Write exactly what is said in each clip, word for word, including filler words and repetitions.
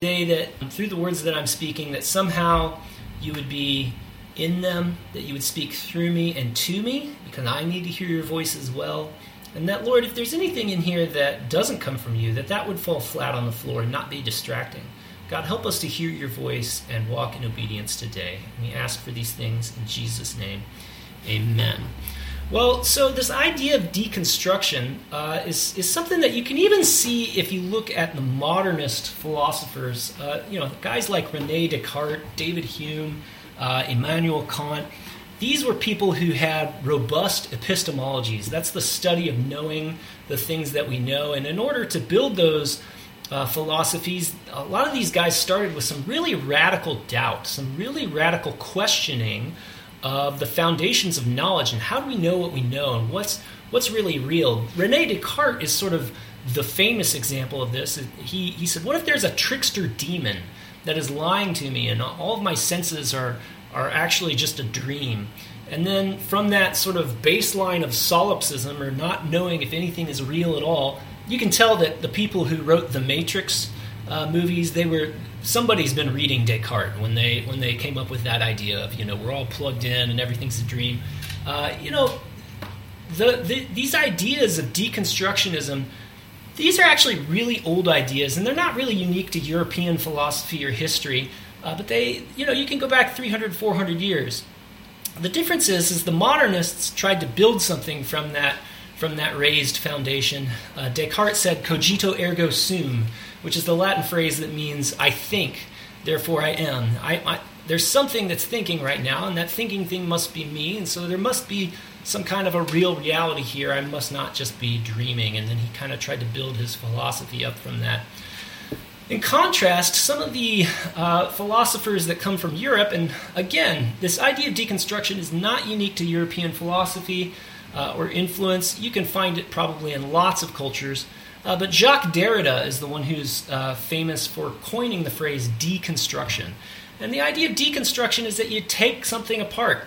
Say that through the words that I'm speaking, that somehow you would be in them, that you would speak through me and to me, because I need to hear your voice as well. And that, Lord, if there's anything in here that doesn't come from you, that that would fall flat on the floor and not be distracting. God, help us to hear your voice and walk in obedience today. And we ask for these things in Jesus' name. Amen. Well, so this idea of deconstruction uh, is, is something that you can even see if you look at the modernist philosophers, uh, you know, guys like Rene Descartes, David Hume, uh, Immanuel Kant. These were people who had robust epistemologies. That's the study of knowing the things that we know. And in order to build those uh, philosophies, a lot of these guys started with some really radical doubt, some really radical questioning of the foundations of knowledge and how do we know what we know and what's what's really real. Rene Descartes is sort of the famous example of this. He he said, what if there's a trickster demon that is lying to me and all of my senses are are actually just a dream? And then from that sort of baseline of solipsism, or not knowing if anything is real at all, you can tell that the people who wrote the Matrix uh, movies, they were somebody's been reading Descartes when they when they came up with that idea of, you know, we're all plugged in and everything's a dream. Uh, you know, the, the these ideas of deconstructionism, these are actually really old ideas, and they're not really unique to European philosophy or history. Uh, but they, you know, you can go back three hundred, four hundred years. The difference is, is the modernists tried to build something from that from that raised foundation. Uh, Descartes said, cogito ergo sum, which is the Latin phrase that means, I think, therefore I am. I, I, there's something that's thinking right now, and that thinking thing must be me, and so there must be some kind of a real reality here. I must not just be dreaming. And then he kind of tried to build his philosophy up from that. In contrast, some of the uh, philosophers that come from Europe, and again, this idea of deconstruction is not unique to European philosophy uh, or influence. You can find it probably in lots of cultures. Uh, but Jacques Derrida is the one who's uh, famous for coining the phrase deconstruction. And the idea of deconstruction is that you take something apart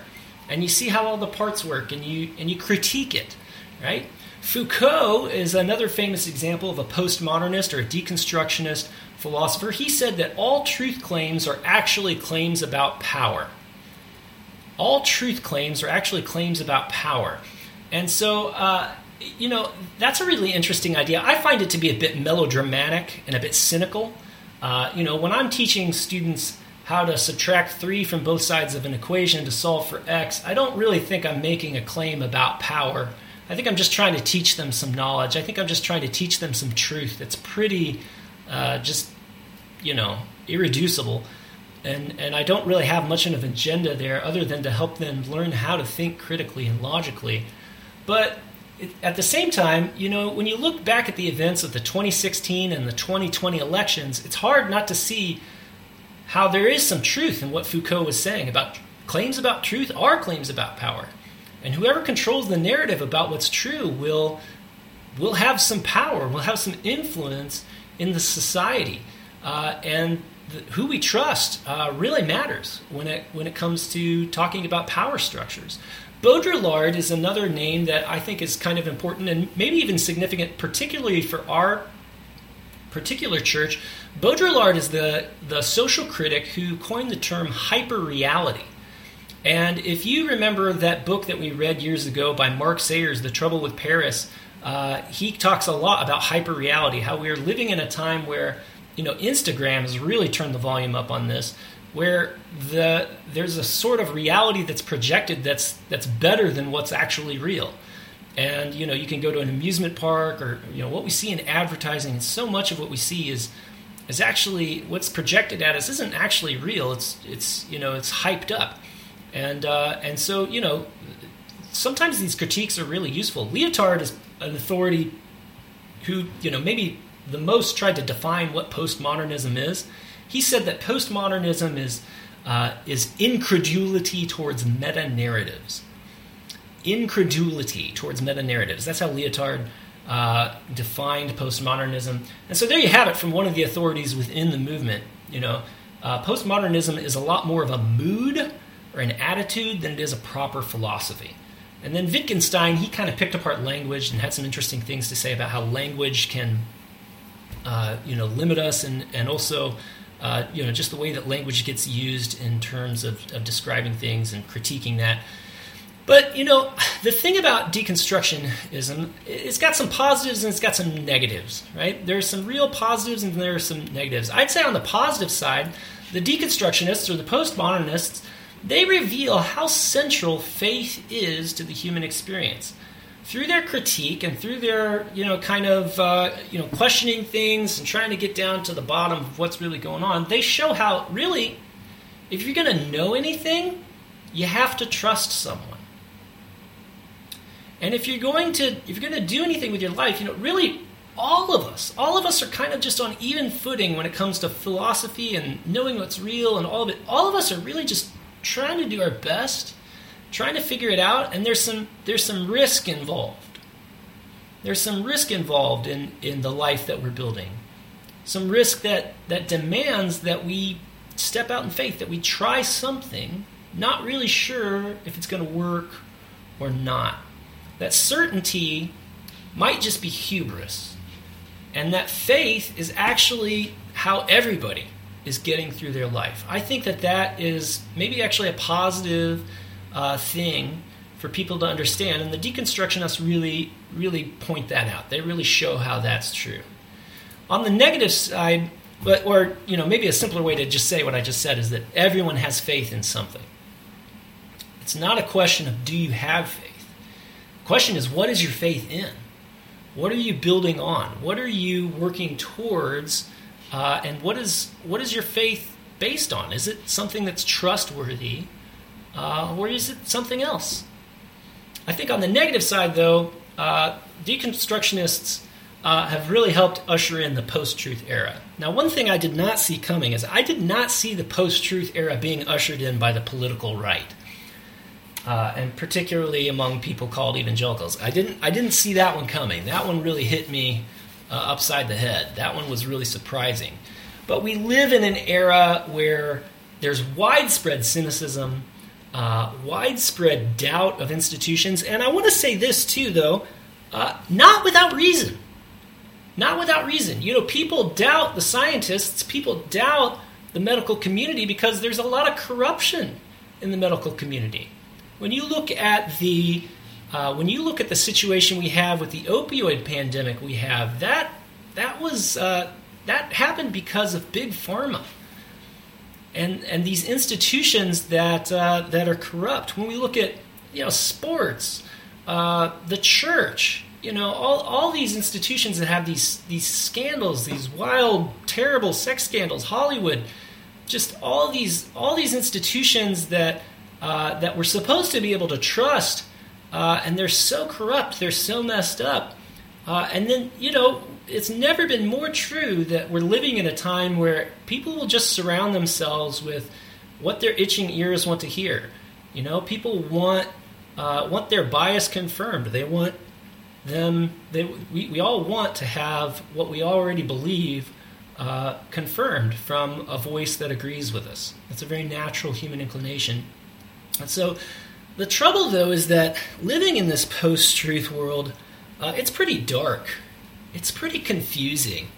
and you see how all the parts work and you and you critique it, right? Foucault is another famous example of a postmodernist or a deconstructionist philosopher. He said that all truth claims are actually claims about power. All truth claims are actually claims about power. And so, uh, you know, that's a really interesting idea. I find it to be a bit melodramatic and a bit cynical. Uh, you know, when I'm teaching students how to subtract three from both sides of an equation to solve for x, I don't really think I'm making a claim about power. I think I'm just trying to teach them some knowledge. I think I'm just trying to teach them some truth that's pretty uh, just, you know, irreducible. And and I don't really have much of an agenda there other than to help them learn how to think critically and logically. But it, at the same time, you know, when you look back at the events of the twenty sixteen and the twenty twenty elections, it's hard not to see how there is some truth in what Foucault was saying about claims about truth are claims about power. And whoever controls the narrative about what's true will will have some power, will have some influence in the society. Uh, and the, who we trust uh, really matters when it when it comes to talking about power structures. Baudrillard is another name that I think is kind of important and maybe even significant, particularly for our particular church. Baudrillard is the, the social critic who coined the term hyperreality. And if you remember that book that we read years ago by Mark Sayers, The Trouble with Paris, uh, he talks a lot about hyperreality, how we are living in a time where, you know, Instagram has really turned the volume up on this, where the there's a sort of reality that's projected that's that's better than what's actually real. And, you know, you can go to an amusement park or, you know, what we see in advertising, and so much of what we see is is actually what's projected at us isn't actually real. It's it's you know, it's hyped up. And uh, and so, you know, sometimes these critiques are really useful. Lyotard is an authority who, you know, maybe the most tried to define what postmodernism is. He said that postmodernism is uh, is incredulity towards meta-narratives. Incredulity towards meta-narratives. That's how Lyotard uh, defined postmodernism. And so there you have it from one of the authorities within the movement. You know, uh, postmodernism is a lot more of a mood or an attitude than it is a proper philosophy. And then Wittgenstein, he kind of picked apart language and had some interesting things to say about how language can, uh, you know, limit us and, and also uh, you know, just the way that language gets used in terms of, of describing things and critiquing that. But, you know, the thing about deconstructionism, it's got some positives and it's got some negatives, right? There's some real positives and there are some negatives. I'd say on the positive side, the deconstructionists or the postmodernists, they reveal how central faith is to the human experience. Through their critique and through their, you know, kind of, uh, you know, questioning things and trying to get down to the bottom of what's really going on, they show how, really, if you're going to know anything, you have to trust someone. And if you're going to if you're going to do anything with your life, you know, really all of us, all of us are kind of just on even footing when it comes to philosophy and knowing what's real and all of it. All of us are really just trying to do our best, trying to figure it out, and there's some there's some risk involved. There's some risk involved in, in the life that we're building. Some risk that, that demands that we step out in faith, that we try something, not really sure if it's going to work or not. That certainty might just be hubris, and that faith is actually how everybody is getting through their life. I think that that is maybe actually a positive uh, thing for people to understand, and the deconstructionists really, really point that out. They really show how that's true. On the negative side, but, or you know, maybe a simpler way to just say what I just said is that everyone has faith in something. It's not a question of do you have faith. Question is, what is your faith in? What are you building on? What are you working towards? Uh, and what is what is your faith based on? Is it something that's trustworthy, uh, or is it something else? I think on the negative side, though, uh, deconstructionists uh, have really helped usher in the post-truth era. Now, one thing I did not see coming is I did not see the post-truth era being ushered in by the political right. Uh, and particularly among people called evangelicals. I didn't I didn't see that one coming. That one really hit me uh, upside the head. That one was really surprising. But we live in an era where there's widespread cynicism, uh, widespread doubt of institutions, and I want to say this too, though, uh, not without reason. Not without reason. You know, people doubt the scientists, people doubt the medical community because there's a lot of corruption in the medical community. When you look at the uh, when you look at the situation we have with the opioid pandemic, we have that that was uh, that happened because of big pharma and and these institutions that uh, that are corrupt. When we look at you know sports, uh, the church, you know all all these institutions that have these these scandals, these wild, terrible sex scandals, Hollywood, just all these all these institutions that. Uh, that we're supposed to be able to trust, uh, and they're so corrupt, they're so messed up. Uh, and then, you know, it's never been more true that we're living in a time where people will just surround themselves with what their itching ears want to hear. You know, people want uh, want their bias confirmed. They want them, they, we, we all want to have what we already believe uh, confirmed from a voice that agrees with us. That's a very natural human inclination. And so the trouble, though, is that living in this post-truth world, uh, it's pretty dark. It's pretty confusing.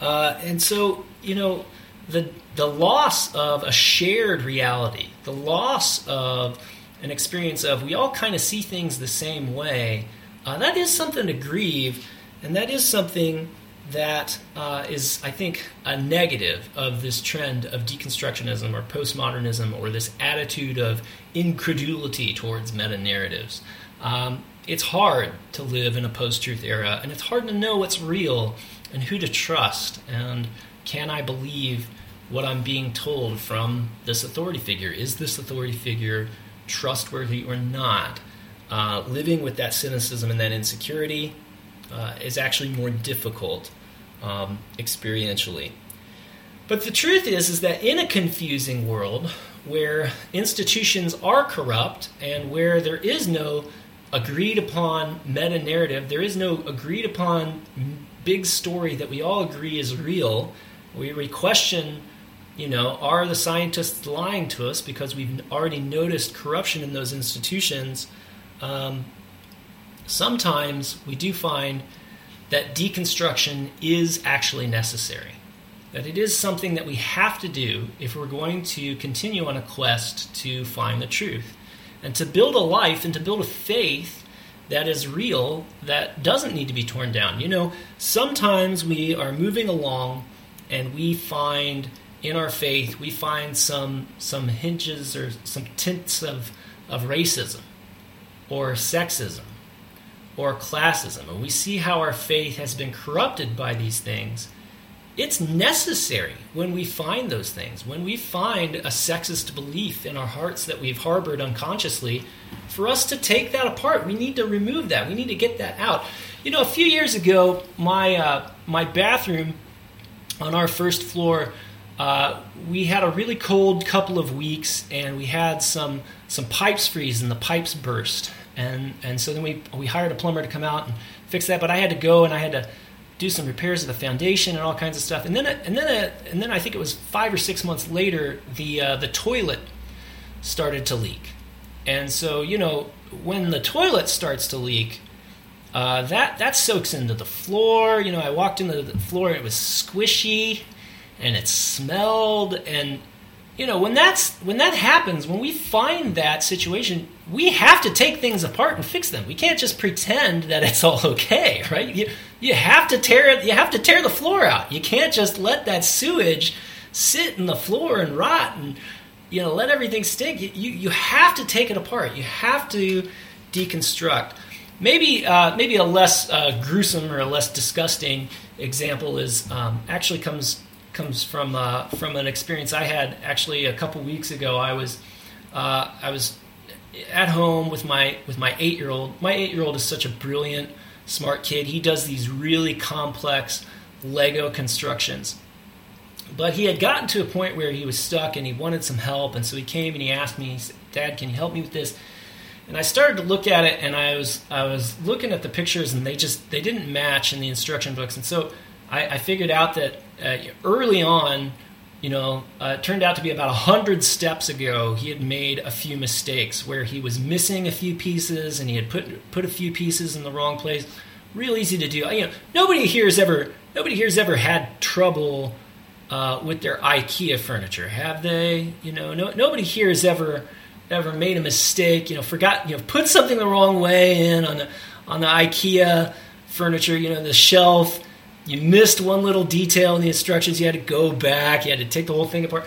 Uh, and so, you know, the the loss of a shared reality, the loss of an experience of we all kind of see things the same way, uh, that is something to grieve, and that is something that uh, is, I think, a negative of this trend of deconstructionism or postmodernism or this attitude of incredulity towards meta-narratives. Um, it's hard to live in a post-truth era, and it's hard to know what's real and who to trust, and can I believe what I'm being told from this authority figure? Is this authority figure trustworthy or not? Uh, living with that cynicism and that insecurity Uh, is actually more difficult um, experientially. But the truth is, is that in a confusing world where institutions are corrupt and where there is no agreed-upon meta-narrative, there is no agreed-upon big story that we all agree is real, we, we question, you know, are the scientists lying to us because we've already noticed corruption in those institutions, um, sometimes we do find that deconstruction is actually necessary. that it is something that we have to do if we're going to continue on a quest to find the truth and to build a life and to build a faith that is real, that doesn't need to be torn down. You know, sometimes we are moving along and we find in our faith, we find some some hinges or some tints of, of racism or sexism or classism, and we see how our faith has been corrupted by these things. It's necessary when we find those things, when we find a sexist belief in our hearts that we've harbored unconsciously, for us to take that apart. We need to remove that. We need to get that out. You know, a few years ago, my uh, my bathroom on our first floor, uh, we had a really cold couple of weeks, and we had some some pipes freeze, and the pipes burst. And and so then we we hired a plumber to come out and fix that, but I had to go and I had to do some repairs of the foundation and all kinds of stuff, and then and then and then I think it was five or six months later, the uh, the toilet started to leak, and so you know when the toilet starts to leak, uh, that that soaks into the floor. You know, I walked into the floor, it was squishy, and it smelled, and you know when that's when that happens, when we find that situation, we have to take things apart and fix them. We can't just pretend that it's all okay, right? You, you have to tear it. You have to tear the floor out. You can't just let that sewage sit in the floor and rot, and you know let everything stink. You you, you have to take it apart. You have to deconstruct. Maybe uh, maybe a less uh, gruesome or a less disgusting example is um, actually comes comes from uh, from an experience I had actually a couple weeks ago. I was uh, I was. at home with my with my eight-year-old. My eight-year-old is such a brilliant, smart kid. He does these really complex Lego constructions. But he had gotten to a point where he was stuck and he wanted some help, and so he came and he asked me, he said, "Dad, can you help me with this?" And I started to look at it, and I was I was looking at the pictures, and they just they didn't match in the instruction books. And so I, I figured out that uh, early on, You know, uh, it turned out to be about one hundred steps ago, he had made a few mistakes where he was missing a few pieces and he had put put a few pieces in the wrong place. Real easy to do. You know, nobody here has ever, nobody here has ever had trouble uh, with their IKEA furniture, have they? You know, no, nobody here has ever ever made a mistake, you know, forgot, you know, put something the wrong way in on the, on the IKEA furniture, you know, the shelf. You missed one little detail in the instructions. You had to go back. You had to take the whole thing apart.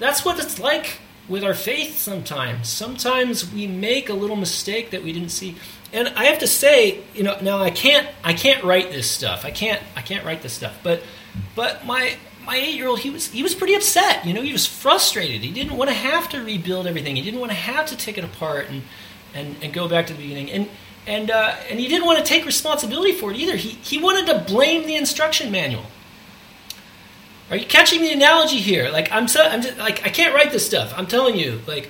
That's what it's like with our faith sometimes. Sometimes we make a little mistake that we didn't see. And I have to say, you know, now I can't I can't write this stuff. I can't I can't write this stuff. But but my my eight-year-old, he was he was pretty upset. You know, he was frustrated. He didn't want to have to rebuild everything. He didn't want to have to take it apart and and, and go back to the beginning. And And uh, and he didn't want to take responsibility for it either. He he wanted to blame the instruction manual. Are you catching the analogy here? Like I'm, so, I'm just, like I can't write this stuff. I'm telling you. Like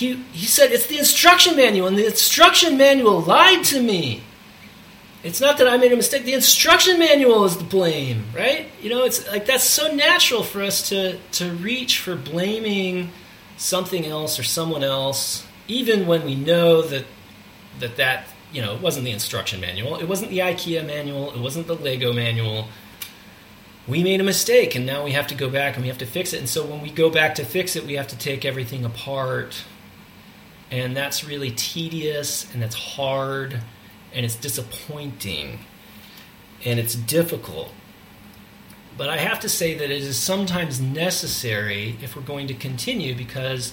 he he said, it's the instruction manual, and the instruction manual lied to me. It's not that I made a mistake. The instruction manual is the blame, right? You know, it's like that's so natural for us to to reach for blaming something else or someone else, even when we know that. That that, you know, it wasn't the instruction manual. It wasn't the IKEA manual. It wasn't the Lego manual. We made a mistake, and now we have to go back and we have to fix it. And so when we go back to fix it, we have to take everything apart. And that's really tedious, and it's hard, and it's disappointing, and it's difficult. But I have to say that it is sometimes necessary if we're going to continue, because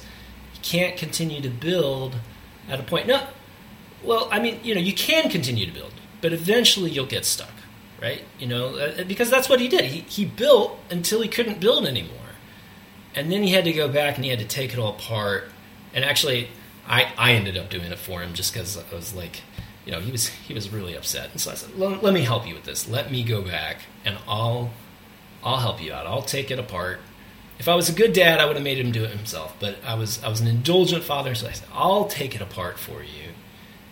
you can't continue to build at a point. No. Well, I mean, you know, you can continue to build, but eventually you'll get stuck, right? You know, because that's what he did. He he built until he couldn't build anymore. And then he had to go back and he had to take it all apart. And actually, I, I ended up doing it for him just because I was like, you know, he was he was really upset. And so I said, let, let me help you with this. Let me go back and I'll I'll help you out. I'll take it apart. If I was a good dad, I would have made him do it himself. But I was I was an indulgent father, so I said, I'll take it apart for you.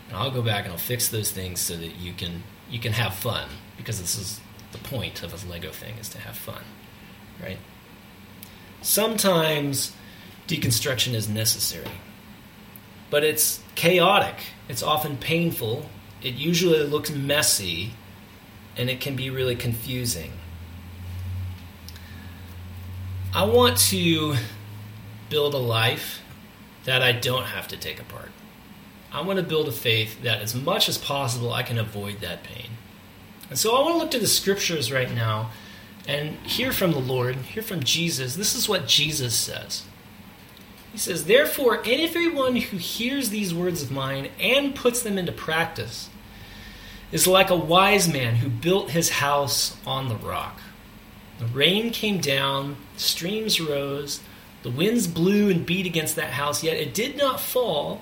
And I'll go back and I'll fix those things so that you can you can have fun, because this is the point of a Lego thing, is to have fun, right? Sometimes deconstruction is necessary, but it's chaotic. It's often painful. It usually looks messy, and it can be really confusing. I want to build a life that I don't have to take apart. I want to build a faith that as much as possible I can avoid that pain. And so I want to look to the scriptures right now and hear from the Lord, hear from Jesus. This is what Jesus says. He says, "Therefore, everyone who hears these words of mine and puts them into practice is like a wise man who built his house on the rock. The rain came down, streams rose, the winds blew and beat against that house, yet it did not fall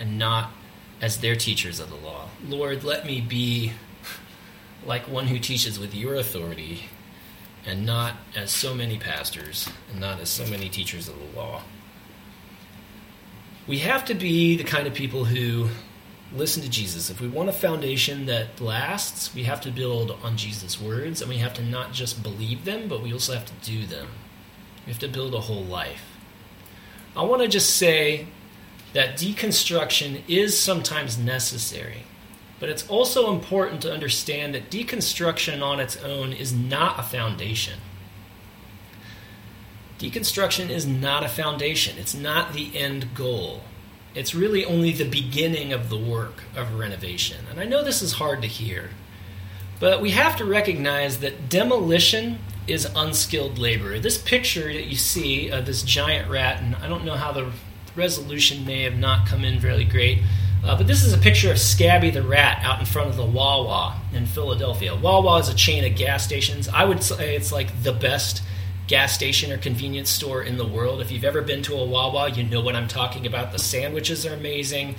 and not as their teachers of the law. Lord, let me be like one who teaches with your authority and not as so many pastors and not as so many teachers of the law. We have to be the kind of people who listen to Jesus. If we want a foundation that lasts, we have to build on Jesus' words, and we have to not just believe them, but we also have to do them. We have to build a whole life. I want to just say that deconstruction is sometimes necessary, but it's also important to understand that deconstruction on its own is not a foundation. Deconstruction is not a foundation. It's not the end goal. It's really only the beginning of the work of renovation. And I know this is hard to hear, but we have to recognize that demolition is unskilled labor. This picture that you see of this giant rat, and I don't know how the resolution may have not come in really great, uh, but this is a picture of Scabby the Rat out in front of the Wawa in Philadelphia. Wawa is a chain of gas stations. I would say it's like the best gas station or convenience store in the world. If you've ever been to a Wawa, you know what I'm talking about. The sandwiches are amazing.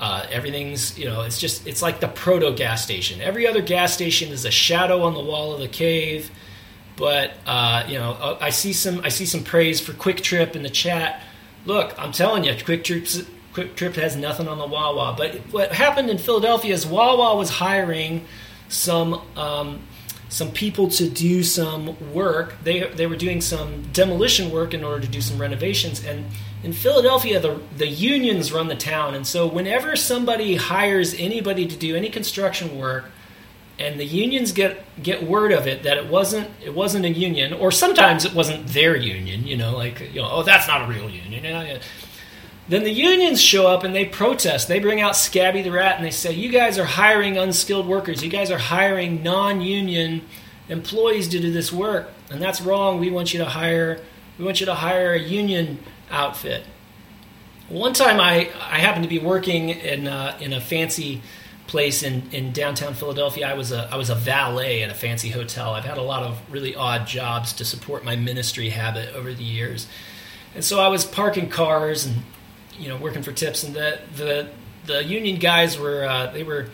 Uh, everything's, you know, it's just, it's like the proto gas station. Every other gas station is a shadow on the wall of the cave. But, uh, you know, I see some, I see some praise for QuikTrip in the chat. Look, I'm telling you, QuikTrip, QuikTrip has nothing on the Wawa. But what happened in Philadelphia is Wawa was hiring some, um, some people to do some work. They they were doing some demolition work in order to do some renovations. And in Philadelphia, the the unions run the town. And so whenever somebody hires anybody to do any construction work, and the unions get, get word of it that it wasn't it wasn't a union, or sometimes it wasn't their union, you know, like, you know, oh, that's not a real union. Then the unions show up and they protest. They bring out Scabby the Rat and they say, you guys are hiring unskilled workers. You guys are hiring non-union employees to do this work, and that's wrong. We want you to hire we want you to hire a union outfit. One time I, I happened to be working in uh, in a fancy place in, in downtown Philadelphia. I was a I was a valet at a fancy hotel. I've had a lot of really odd jobs to support my ministry habit over the years. And so I was parking cars and, you know, working for tips, and the the, the union guys were uh, they were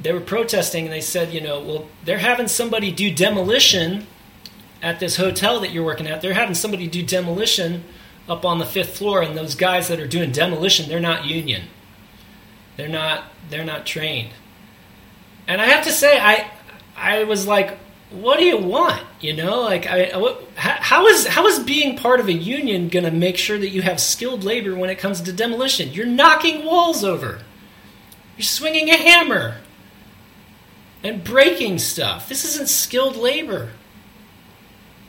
they were protesting, and they said, you know, well, they're having somebody do demolition at this hotel that you're working at. They're having somebody do demolition up on the fifth floor, and those guys that are doing demolition, they're not union. They're not they're not trained. And I have to say, I I was like, what do you want? You know, like, I, what, how is how is being part of a union going to make sure that you have skilled labor when it comes to demolition? You're knocking walls over. You're swinging a hammer and breaking stuff. This isn't skilled labor.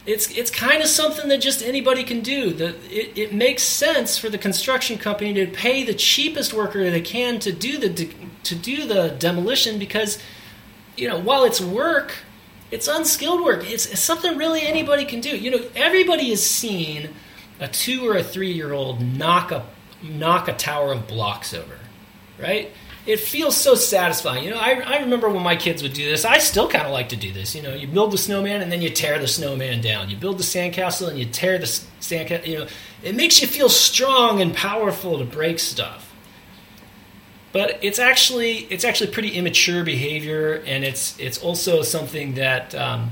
It's it's kind of something that just anybody can do. The, it, it makes sense for the construction company to pay the cheapest worker they can to do the to do the demolition because, you know, while it's work, it's unskilled work. It's, it's something really anybody can do. You know, everybody has seen a two or a three-year-old knock a knock a tower of blocks over, right? It feels so satisfying. You know, I, I remember when my kids would do this. I still kind of like to do this. You know, you build the snowman and then you tear the snowman down. You build the sandcastle and you tear the sandcastle. You know, it makes you feel strong and powerful to break stuff. But it's actually it's actually pretty immature behavior, and it's it's also something that um,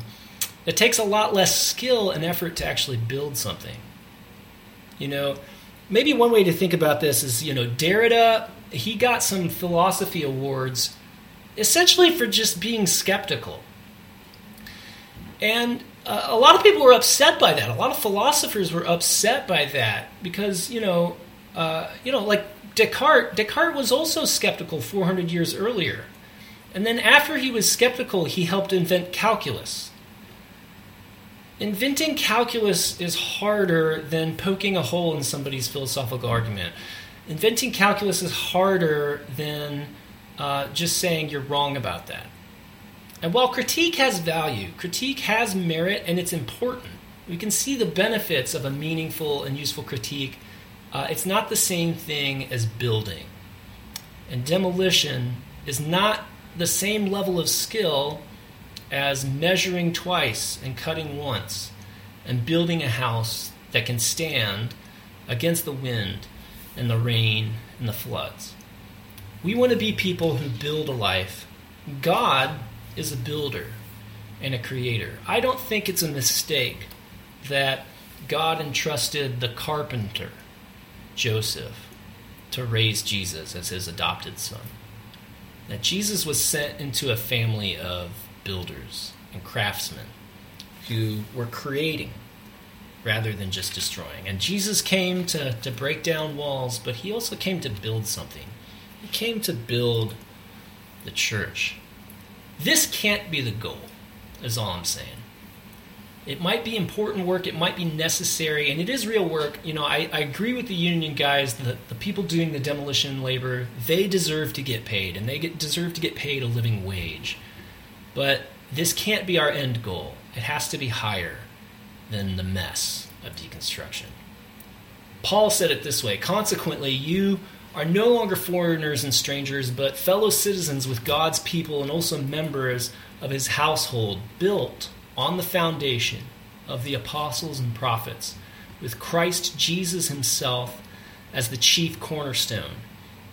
It takes a lot less skill and effort to actually build something. You know, maybe one way to think about this is, you know, Derrida, he got some philosophy awards essentially for just being skeptical. And uh, a lot of people were upset by that. A lot of philosophers were upset by that because, you know, uh, you know, like Descartes, Descartes was also skeptical four hundred years earlier. And then after he was skeptical, he helped invent calculus. Inventing calculus is harder than poking a hole in somebody's philosophical argument. Inventing calculus is harder than uh, just saying you're wrong about that. And while critique has value, critique has merit, and it's important. We can see the benefits of a meaningful and useful critique. Uh, it's not the same thing as building. And demolition is not the same level of skill as measuring twice and cutting once and building a house that can stand against the wind and the rain and the floods. We want to be people who build a life. God is a builder and a creator. I don't think it's a mistake that God entrusted the carpenter, Joseph, to raise Jesus as his adopted son. That Jesus was sent into a family of builders and craftsmen who were creating rather than just destroying. And Jesus came to, to break down walls, but he also came to build something. He came to build the church. This can't be the goal, is all I'm saying. It might be important work, it might be necessary, and it is real work. You know, I, I agree with the union guys, the, the people doing the demolition labor, they deserve to get paid, and they get, deserve to get paid a living wage. But this can't be our end goal. It has to be higher than the mess of deconstruction. Paul said it this way, consequently, you are no longer foreigners and strangers, but fellow citizens with God's people and also members of his household, built on the foundation of the apostles and prophets, with Christ Jesus himself as the chief cornerstone.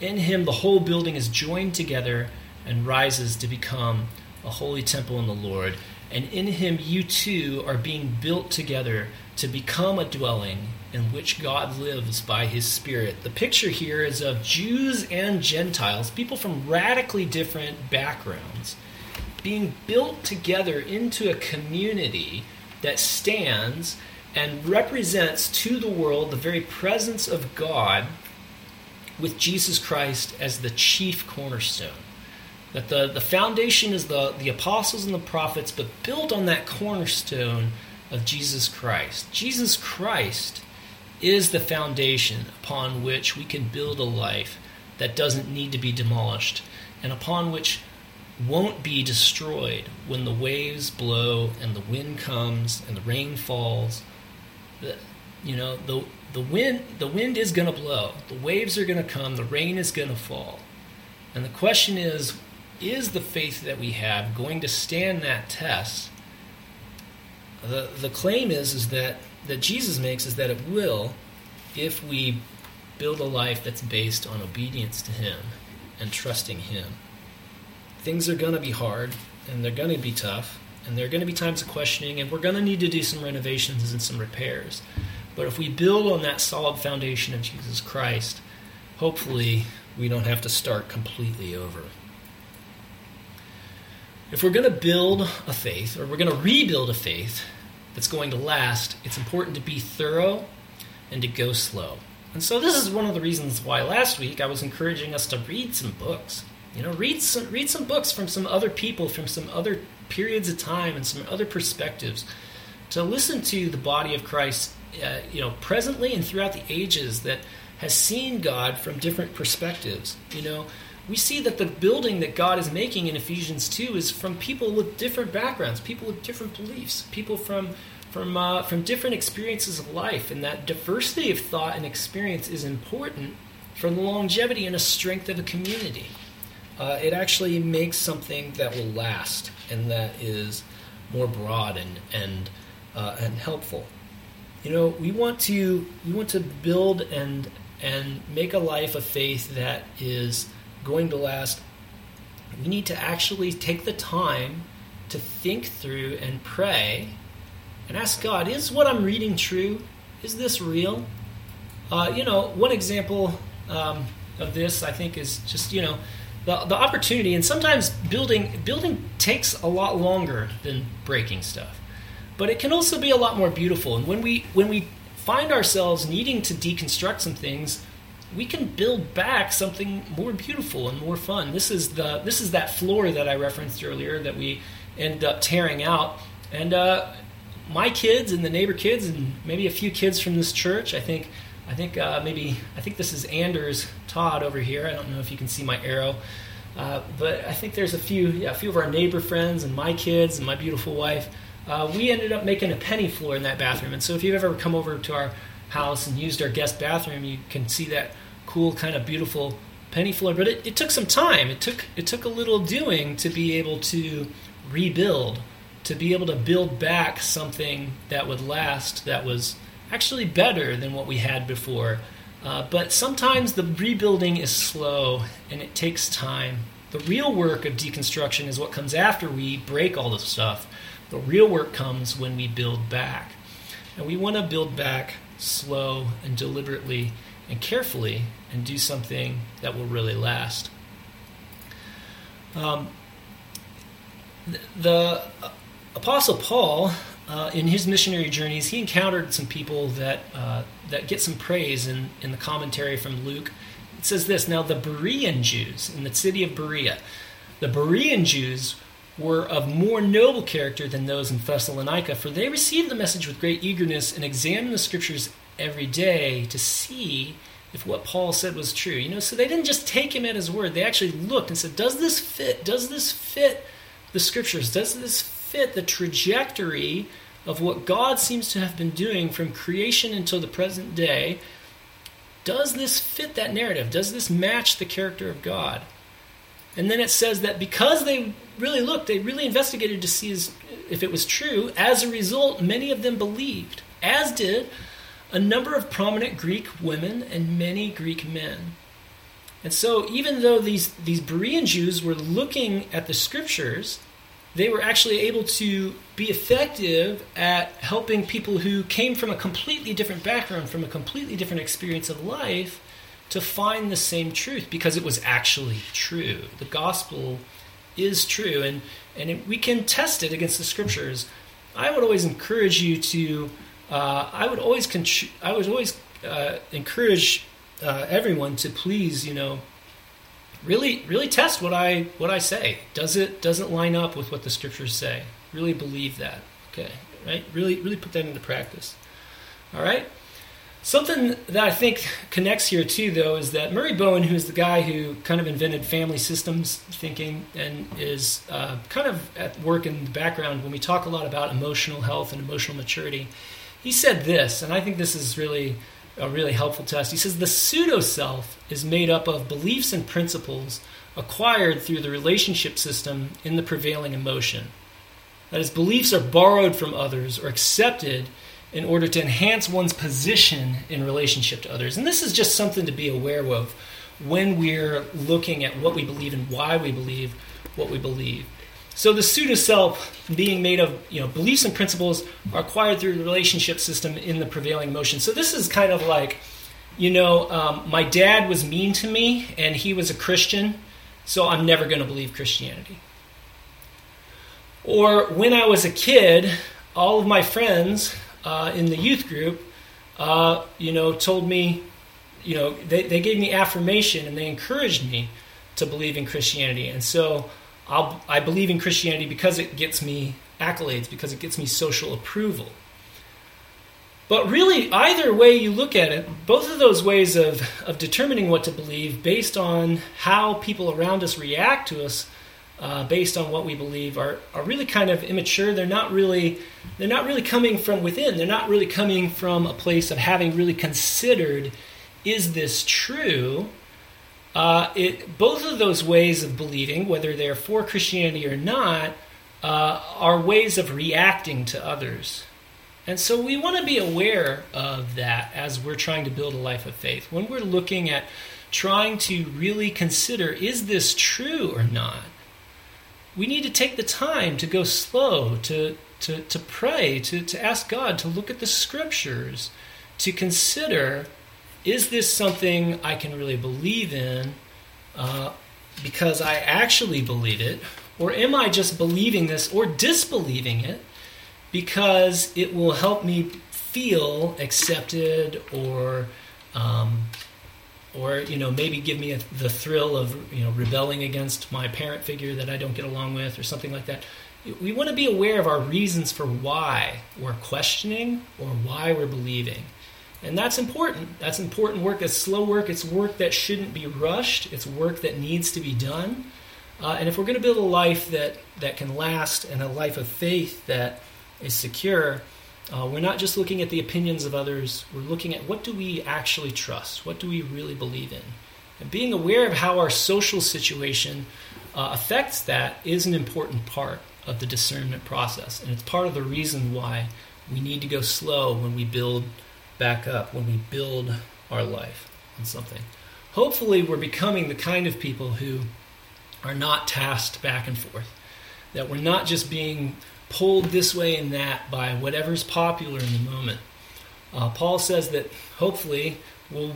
In him, the whole building is joined together and rises to become a holy temple in the Lord, and in him you too are being built together to become a dwelling in which God lives by his Spirit. The picture here is of Jews and Gentiles, people from radically different backgrounds, being built together into a community that stands and represents to the world the very presence of God, with Jesus Christ as the chief cornerstone. That the, the foundation is the, the apostles and the prophets, but built on that cornerstone of Jesus Christ. Jesus Christ is the foundation upon which we can build a life that doesn't need to be demolished, and upon which won't be destroyed when the waves blow and the wind comes and the rain falls. The, you know, the, the wind, the wind is going to blow. The waves are going to come. The rain is going to fall. And the question is, is the faith that we have going to stand that test? The the claim is is that, that Jesus makes is that it will, if we build a life that's based on obedience to him and trusting him. Things are going to be hard, and they're going to be tough, and there are going to be times of questioning, and we're going to need to do some renovations and some repairs. But if we build on that solid foundation of Jesus Christ, hopefully we don't have to start completely over. If we're going to build a faith, or we're going to rebuild a faith that's going to last, it's important to be thorough and to go slow. And so this is one of the reasons why last week I was encouraging us to read some books. You know, read some, read some books from some other people, from some other periods of time and some other perspectives, to listen to the body of Christ, uh, you know, presently and throughout the ages that has seen God from different perspectives. You know, we see that the building that God is making in Ephesians two is from people with different backgrounds, people with different beliefs, people from from uh, from different experiences of life, and that diversity of thought and experience is important for the longevity and the strength of a community. Uh, it actually makes something that will last and that is more broad and and uh, and helpful. You know, we want to we want to build and and make a life of faith that is going to last. We need to actually take the time to think through and pray and ask God, is what I'm reading true? Is this real? Uh, you know, one example um, of this, I think, is just, you know, the the opportunity. And sometimes building building takes a lot longer than breaking stuff. But it can also be a lot more beautiful. And when we when we find ourselves needing to deconstruct some things, we can build back something more beautiful and more fun. This is the this is that floor that I referenced earlier that we end up tearing out. And uh, my kids and the neighbor kids and maybe a few kids from this church, I think I think uh, maybe I think this is Anders Todd over here. I don't know if you can see my arrow, uh, but I think there's a few yeah, a few of our neighbor friends and my kids and my beautiful wife. Uh, we ended up making a penny floor in that bathroom. And so if you've ever come over to our house and used our guest bathroom, you can see that cool kind of beautiful penny floor. But it, it took some time. It took it took a little doing to be able to rebuild, to be able to build back something that would last, that was actually better than what we had before. Uh, but sometimes the rebuilding is slow and it takes time. The real work of deconstruction is what comes after we break all this stuff. The real work comes when we build back. And we want to build back slow and deliberately and carefully and do something that will really last. Um, the, the Apostle Paul, uh, in his missionary journeys, he encountered some people that uh, that get some praise in, in the commentary from Luke. It says this, now the Berean Jews in the city of Berea, the Berean Jews were of more noble character than those in Thessalonica, for they received the message with great eagerness and examined the scriptures every day to see if what Paul said was true. You know, so they didn't just take him at his word. They actually looked and said, does this fit? Does this fit the scriptures? Does this fit the trajectory of what God seems to have been doing from creation until the present day? Does this fit that narrative? Does this match the character of God? And then it says that because they really looked, they really investigated to see if it was true. As a result, many of them believed, as did a number of prominent Greek women and many Greek men. And so even though these, these Berean Jews were looking at the scriptures, they were actually able to be effective at helping people who came from a completely different background, from a completely different experience of life, to find the same truth, because it was actually true. The gospel is true, and, and it, we can test it against the scriptures. I would always encourage you to, uh, I would always, contr- I would always uh, encourage uh, everyone to please, you know, really, really test what I what I say. Does it does it line up with what the scriptures say? Really believe that, okay, right? Really, really put that into practice. All right. Something that I think connects here, too, though, is that Murray Bowen, who's the guy who kind of invented family systems thinking and is uh, kind of at work in the background when we talk a lot about emotional health and emotional maturity, he said this, and I think this is really a really helpful test. He says, the pseudo-self is made up of beliefs and principles acquired through the relationship system in the prevailing emotion. That is, beliefs are borrowed from others or accepted in order to enhance one's position in relationship to others. And this is just something to be aware of when we're looking at what we believe and why we believe what we believe. So the pseudo-self being made of, you know, beliefs and principles are acquired through the relationship system in the prevailing emotion. So this is kind of like, you know, um, my dad was mean to me and he was a Christian, so I'm never going to believe Christianity. Or when I was a kid, all of my friends Uh, in the youth group, uh, you know, told me, you know, they, they gave me affirmation and they encouraged me to believe in Christianity. And so I'll, I believe in Christianity because it gets me accolades, because it gets me social approval. But really, either way you look at it, both of those ways of, of determining what to believe based on how people around us react to us, Uh, based on what we believe, are, are really kind of immature. They're not really they're not really coming from within. They're not really coming from a place of having really considered, is this true? Uh, it, both of those ways of believing, whether they're for Christianity or not, uh, are ways of reacting to others. And so we want to be aware of that as we're trying to build a life of faith. When we're looking at trying to really consider, is this true or not? we need to take the time to go slow, to to to pray, to, to ask God, to look at the scriptures, to consider, is this something I can really believe in uh, because I actually believe it, or am I just believing this or disbelieving it because it will help me feel accepted, or um, or you know, maybe give me a, the thrill of you know rebelling against my parent figure that I don't get along with, or something like that. We want to be aware of our reasons for why we're questioning or why we're believing. And that's important. That's important work. That's slow work. It's work that shouldn't be rushed. It's work that needs to be done. Uh, and if we're going to build a life that, that can last, and a life of faith that is secure, uh, we're not just looking at the opinions of others. We're looking at, what do we actually trust? What do we really believe in? And being aware of how our social situation uh, affects that is an important part of the discernment process. And it's part of the reason why we need to go slow when we build back up, when we build our life on something. Hopefully we're becoming the kind of people who are not tasked back and forth, that we're not just being pulled this way and that by whatever's popular in the moment. Uh, Paul says that hopefully we'll,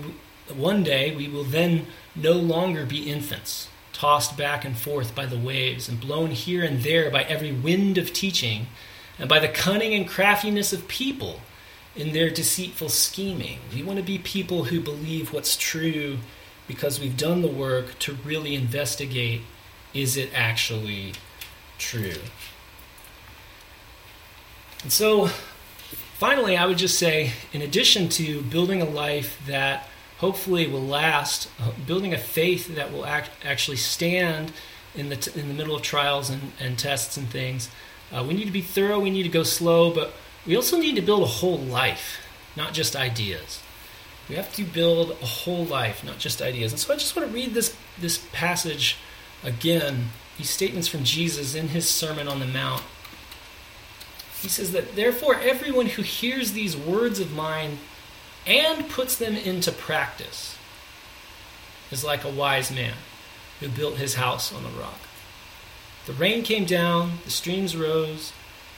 one day we will then no longer be infants, tossed back and forth by the waves and blown here and there by every wind of teaching and by the cunning and craftiness of people in their deceitful scheming. We want to be people who believe what's true because we've done the work to really investigate, is it actually true? And so, finally, I would just say, in addition to building a life that hopefully will last, uh, building a faith that will act, actually stand in the t- in the middle of trials and, and tests and things. Uh, we need to be thorough, we need to go slow, but we also need to build a whole life, not just ideas. We have to build a whole life, not just ideas. And so I just want to read this, this passage again, these statements from Jesus in his Sermon on the Mount. He says that, therefore, everyone who hears these words of mine and puts them into practice is like a wise man who built his house on the rock. The rain came down, the streams rose,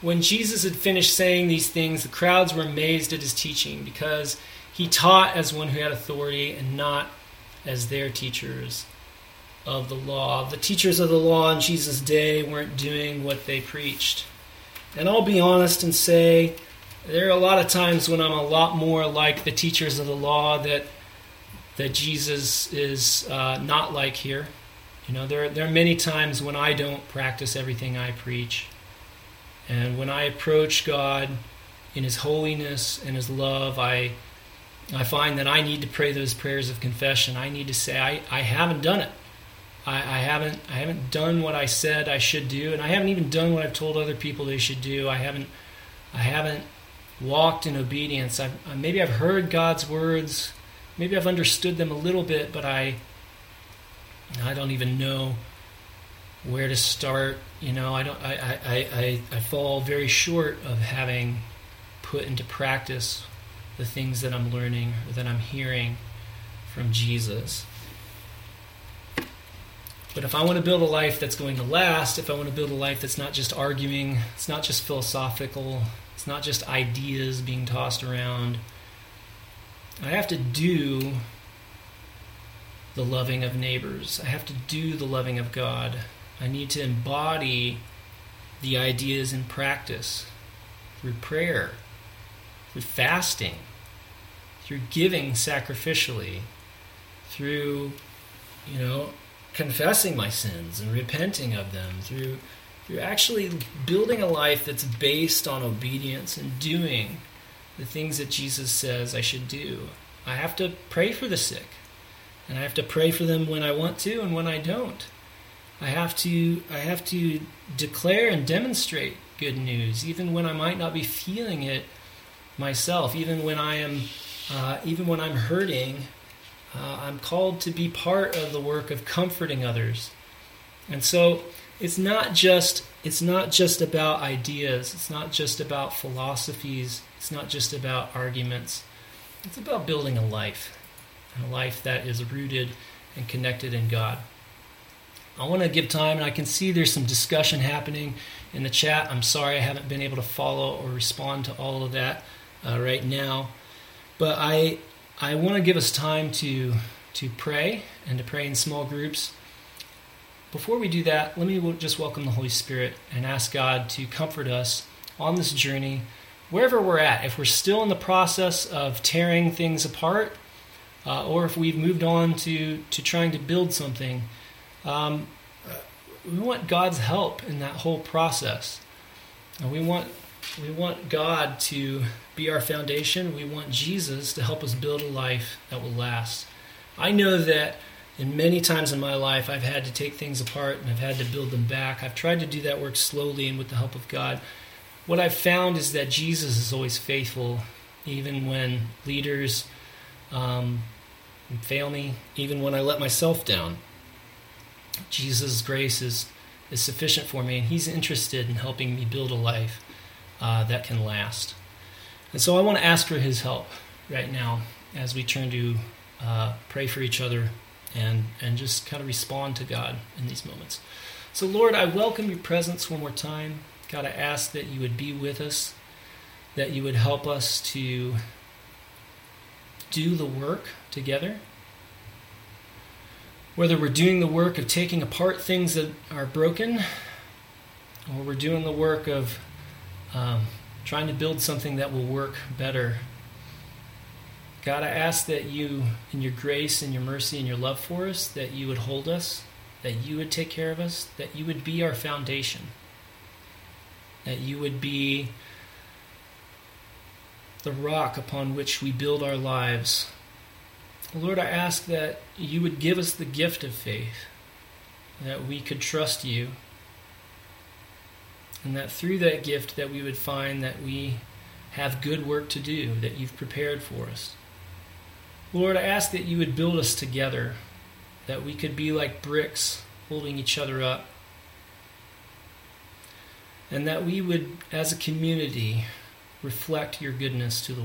When Jesus had finished saying these things, the crowds were amazed at his teaching, because he taught as one who had authority and not as their teachers of the law. The teachers of the law in Jesus' day weren't doing what they preached. And I'll be honest and say, there are a lot of times when I'm a lot more like the teachers of the law that that Jesus is uh, not like here. You know, there there are many times when I don't practice everything I preach. And when I approach God in his holiness and his love, I I find that I need to pray those prayers of confession. I need to say, I, I haven't done it. I, I haven't I haven't done what I said I should do, and I haven't even done what I've told other people they should do. I haven't I haven't walked in obedience. I've, maybe I've heard God's words, maybe I've understood them a little bit, but I I don't even know where to start. You know, I don't. I, I, I, I fall very short of having put into practice the things that I'm learning or that I'm hearing from Jesus. But if I want to build a life that's going to last, if I want to build a life that's not just arguing, it's not just philosophical, it's not just ideas being tossed around, I have to do the loving of neighbors. I have to do the loving of God. I need to embody the ideas in practice through prayer, through fasting, through giving sacrificially, through, you know, confessing my sins and repenting of them, through through actually building a life that's based on obedience and doing the things that Jesus says I should do. I have to pray for the sick, and I have to pray for them when I want to and when I don't. I have to I have to declare and demonstrate good news, even when I might not be feeling it myself, even when I am uh, even when I'm hurting. Uh, I'm called to be part of the work of comforting others. And so it's not just it's not just about ideas, it's not just about philosophies, it's not just about arguments. It's about building a life, a life that is rooted and connected in God. I want to give time, and I can see there's some discussion happening in the chat. I'm sorry I haven't been able to follow or respond to all of that uh, right now. But I... I want to give us time to to pray and to pray in small groups. Before we do that, let me just welcome the Holy Spirit and ask God to comfort us on this journey, wherever we're at. If we're still in the process of tearing things apart, uh, or if we've moved on to, to trying to build something, um, we want God's help in that whole process. And we want we want God to be our foundation. We want Jesus to help us build a life that will last. I know that in many times in my life, I've had to take things apart and I've had to build them back. I've tried to do that work slowly and with the help of God. What I've found is that Jesus is always faithful, even when leaders um, fail me, even when I let myself down. Jesus' grace is, is sufficient for me, and he's interested in helping me build a life uh, that can last. And so I want to ask for his help right now as we turn to uh, pray for each other and, and just kind of respond to God in these moments. So Lord, I welcome your presence one more time. God, I ask that you would be with us, that you would help us to do the work together. Whether we're doing the work of taking apart things that are broken, or we're doing the work of... Um, trying to build something that will work better. God, I ask that you, in your grace and your mercy and your love for us, that you would hold us, that you would take care of us, that you would be our foundation, that you would be the rock upon which we build our lives. Lord, I ask that you would give us the gift of faith, that we could trust you, and that through that gift that we would find that we have good work to do, that you've prepared for us. Lord, I ask that you would build us together, that we could be like bricks holding each other up, and that we would, as a community, reflect your goodness to the world.